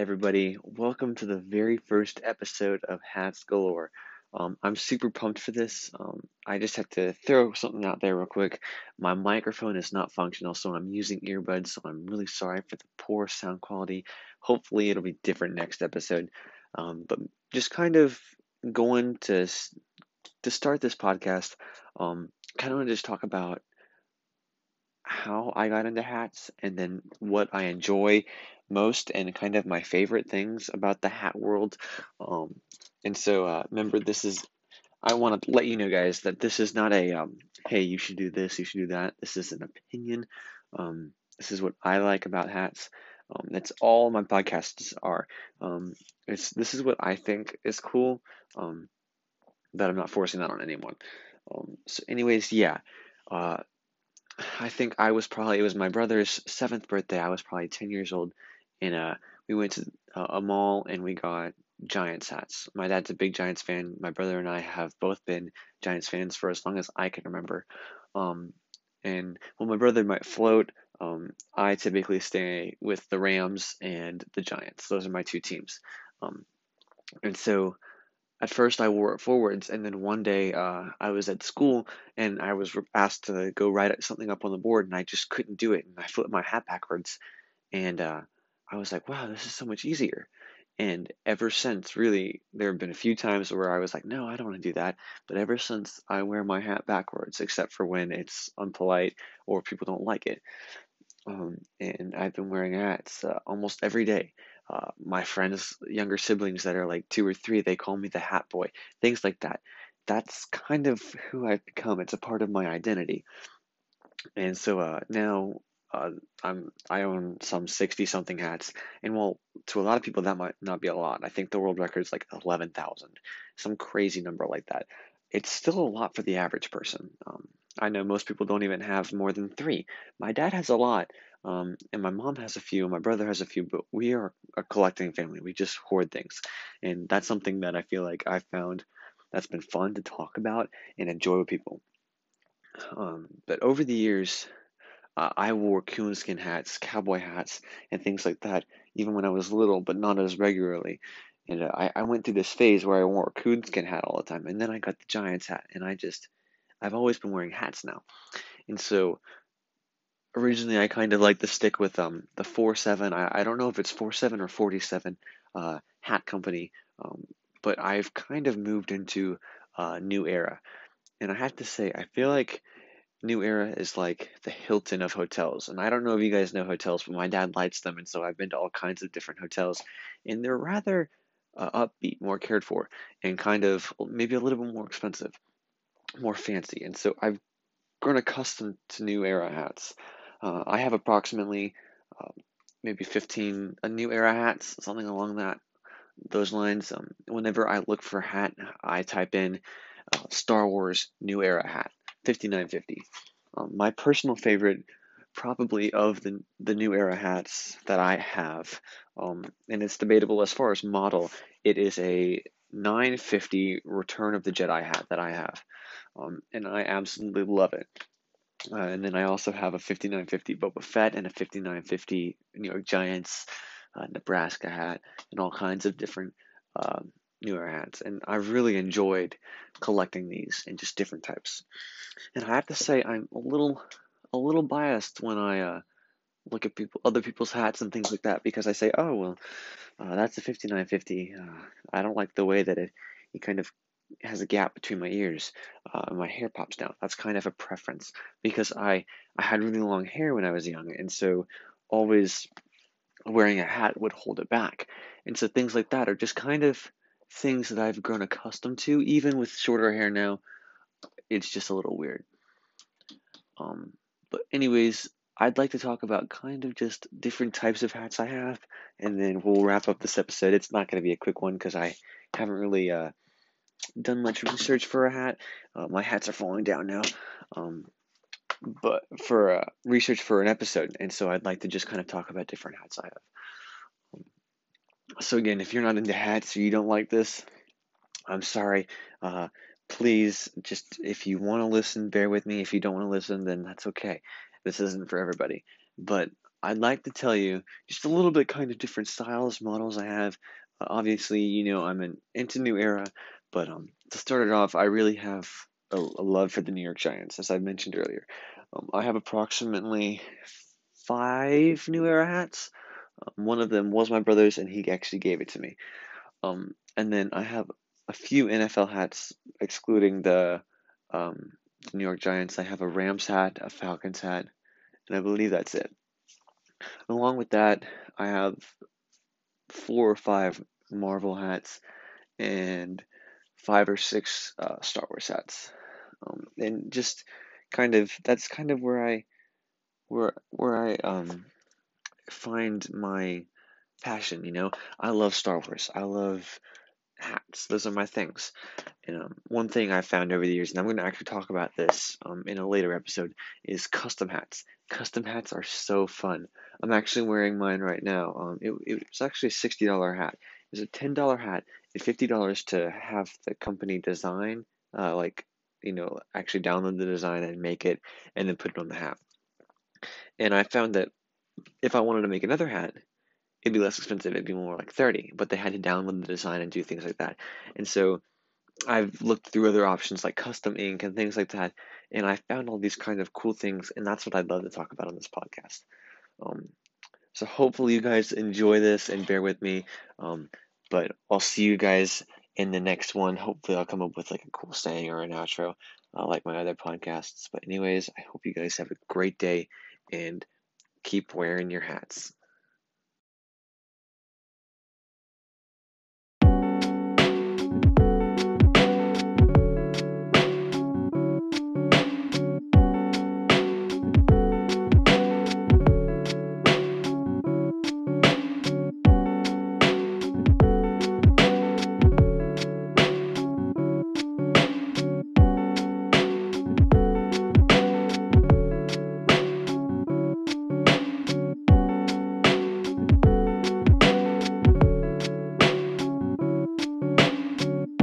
everybody, welcome to the very first episode of Hats Galore. I'm super pumped for this. I just have to throw something out there real quick. My microphone is not functional, so I'm using earbuds, so I'm really sorry for the poor sound quality. Hopefully it'll be different next episode. But just kind of going to start this podcast, kind of want to just talk about how I got into hats and then what I enjoy most and kind of my favorite things about the hat world. And so remember, I want to let you know, guys, that this is not a, hey, you should do this, you should do that. This is an opinion. This is what I like about hats. That's all my podcasts are. This is what I think is cool, but I'm not forcing that on anyone. So anyways, yeah, I think it was my brother's 7th birthday. I was probably 10 years old, and we went to a mall, and we got Giants hats. My dad's a big Giants fan. My brother and I have both been Giants fans for as long as I can remember. And while my brother might float, I typically stay with the Rams and the Giants. Those are my two teams. And so at first I wore it forwards, and then one day I was at school and I was asked to go write something up on the board, and I just couldn't do it, and I flipped my hat backwards, and I was like, wow, this is so much easier. And ever since, really, there have been a few times where I was like, no, I don't want to do that, but ever since, I wear my hat backwards, except for when it's unpolite or people don't like it. And I've been wearing hats almost every day. My friends, younger siblings that are like 2 or 3, they call me the hat boy, things like that. That's kind of who I've become. It's a part of my identity. And so now I own some 60-something hats. And while to a lot of people that might not be a lot, I think the world record is like 11,000, some crazy number like that. It's still a lot for the average person. I know most people don't even have more than 3. My dad has a lot, and my mom has a few, and my brother has a few, but we are a collecting family. We just hoard things, and that's something that I feel like I've found that's been fun to talk about and enjoy with people. But over the years, I wore coonskin hats, cowboy hats, and things like that, even when I was little, but not as regularly. And I went through this phase where I wore a coonskin hat all the time, and then I got the Giants hat, and I've always been wearing hats now. And so originally I kind of like to stick with the 47. I don't know if it's 47 or 47 hat company, but I've kind of moved into New Era. And I have to say, I feel like New Era is like the Hilton of hotels. And I don't know if you guys know hotels, but my dad likes them. And so I've been to all kinds of different hotels. And they're rather upbeat, more cared for, and kind of maybe a little bit more expensive, more fancy. And so I've grown accustomed to New Era hats. I have approximately maybe 15 New Era hats, something along those lines. Whenever I look for a hat, I type in Star Wars New Era hat, $59.50. My personal favorite probably of the New Era hats that I have, and it's debatable as far as model, it is a $9.50 Return of the Jedi hat that I have. And I absolutely love it. And then I also have a $59.50 Boba Fett and a $59.50 New York Giants, Nebraska hat, and all kinds of different New Era hats. And I've really enjoyed collecting these and just different types. And I have to say, I'm a little biased when I look at other people's hats and things like that, because I say, oh, well, that's a $59.50. I don't like the way that it kind of has a gap between my ears, and my hair pops down. That's kind of a preference, because I had really long hair when I was young, and so always wearing a hat would hold it back. And so things like that are just kind of things that I've grown accustomed to. Even with shorter hair now, it's just a little weird. But anyways, I'd like to talk about kind of just different types of hats I have, and then we'll wrap up this episode. It's not going to be a quick one, because I haven't really done much research for a hat. My hats are falling down now, but for research for an episode, and so I'd like to just kind of talk about different hats I have. So again, if you're not into hats or you don't like this, I'm sorry. Please, just if you want to listen, bear with me. If you don't want to listen, then that's okay. This isn't for everybody. But I'd like to tell you just a little bit kind of different styles, models I have. Obviously, you know, I'm into New Era, but to start it off, I really have a love for the New York Giants, as I mentioned earlier. I have approximately 5 New Era hats. One of them was my brother's, and he actually gave it to me. And then I have a few NFL hats, excluding the New York Giants. I have a Rams hat, a Falcons hat, and I believe that's it. Along with that, I have 4 or 5 Marvel hats and 5 or 6 Star Wars hats, and just kind of that's kind of where I find my passion. You know, I love Star Wars. I love hats. Those are my things. And one thing I've found over the years, and I'm going to actually talk about this in a later episode, is custom hats. Custom hats are so fun. I'm actually wearing mine right now. It was actually a $60 hat. It was a $10 hat and $50 to have the company design, actually download the design and make it and then put it on the hat. And I found that if I wanted to make another hat, it'd be less expensive. It'd be more like $30, but they had to download the design and do things like that. And so I've looked through other options like custom ink and things like that, and I found all these kind of cool things, and that's what I'd love to talk about on this podcast. So hopefully you guys enjoy this and bear with me, but I'll see you guys in the next one. Hopefully I'll come up with like a cool saying or an outro like my other podcasts. But anyways, I hope you guys have a great day and keep wearing your hats.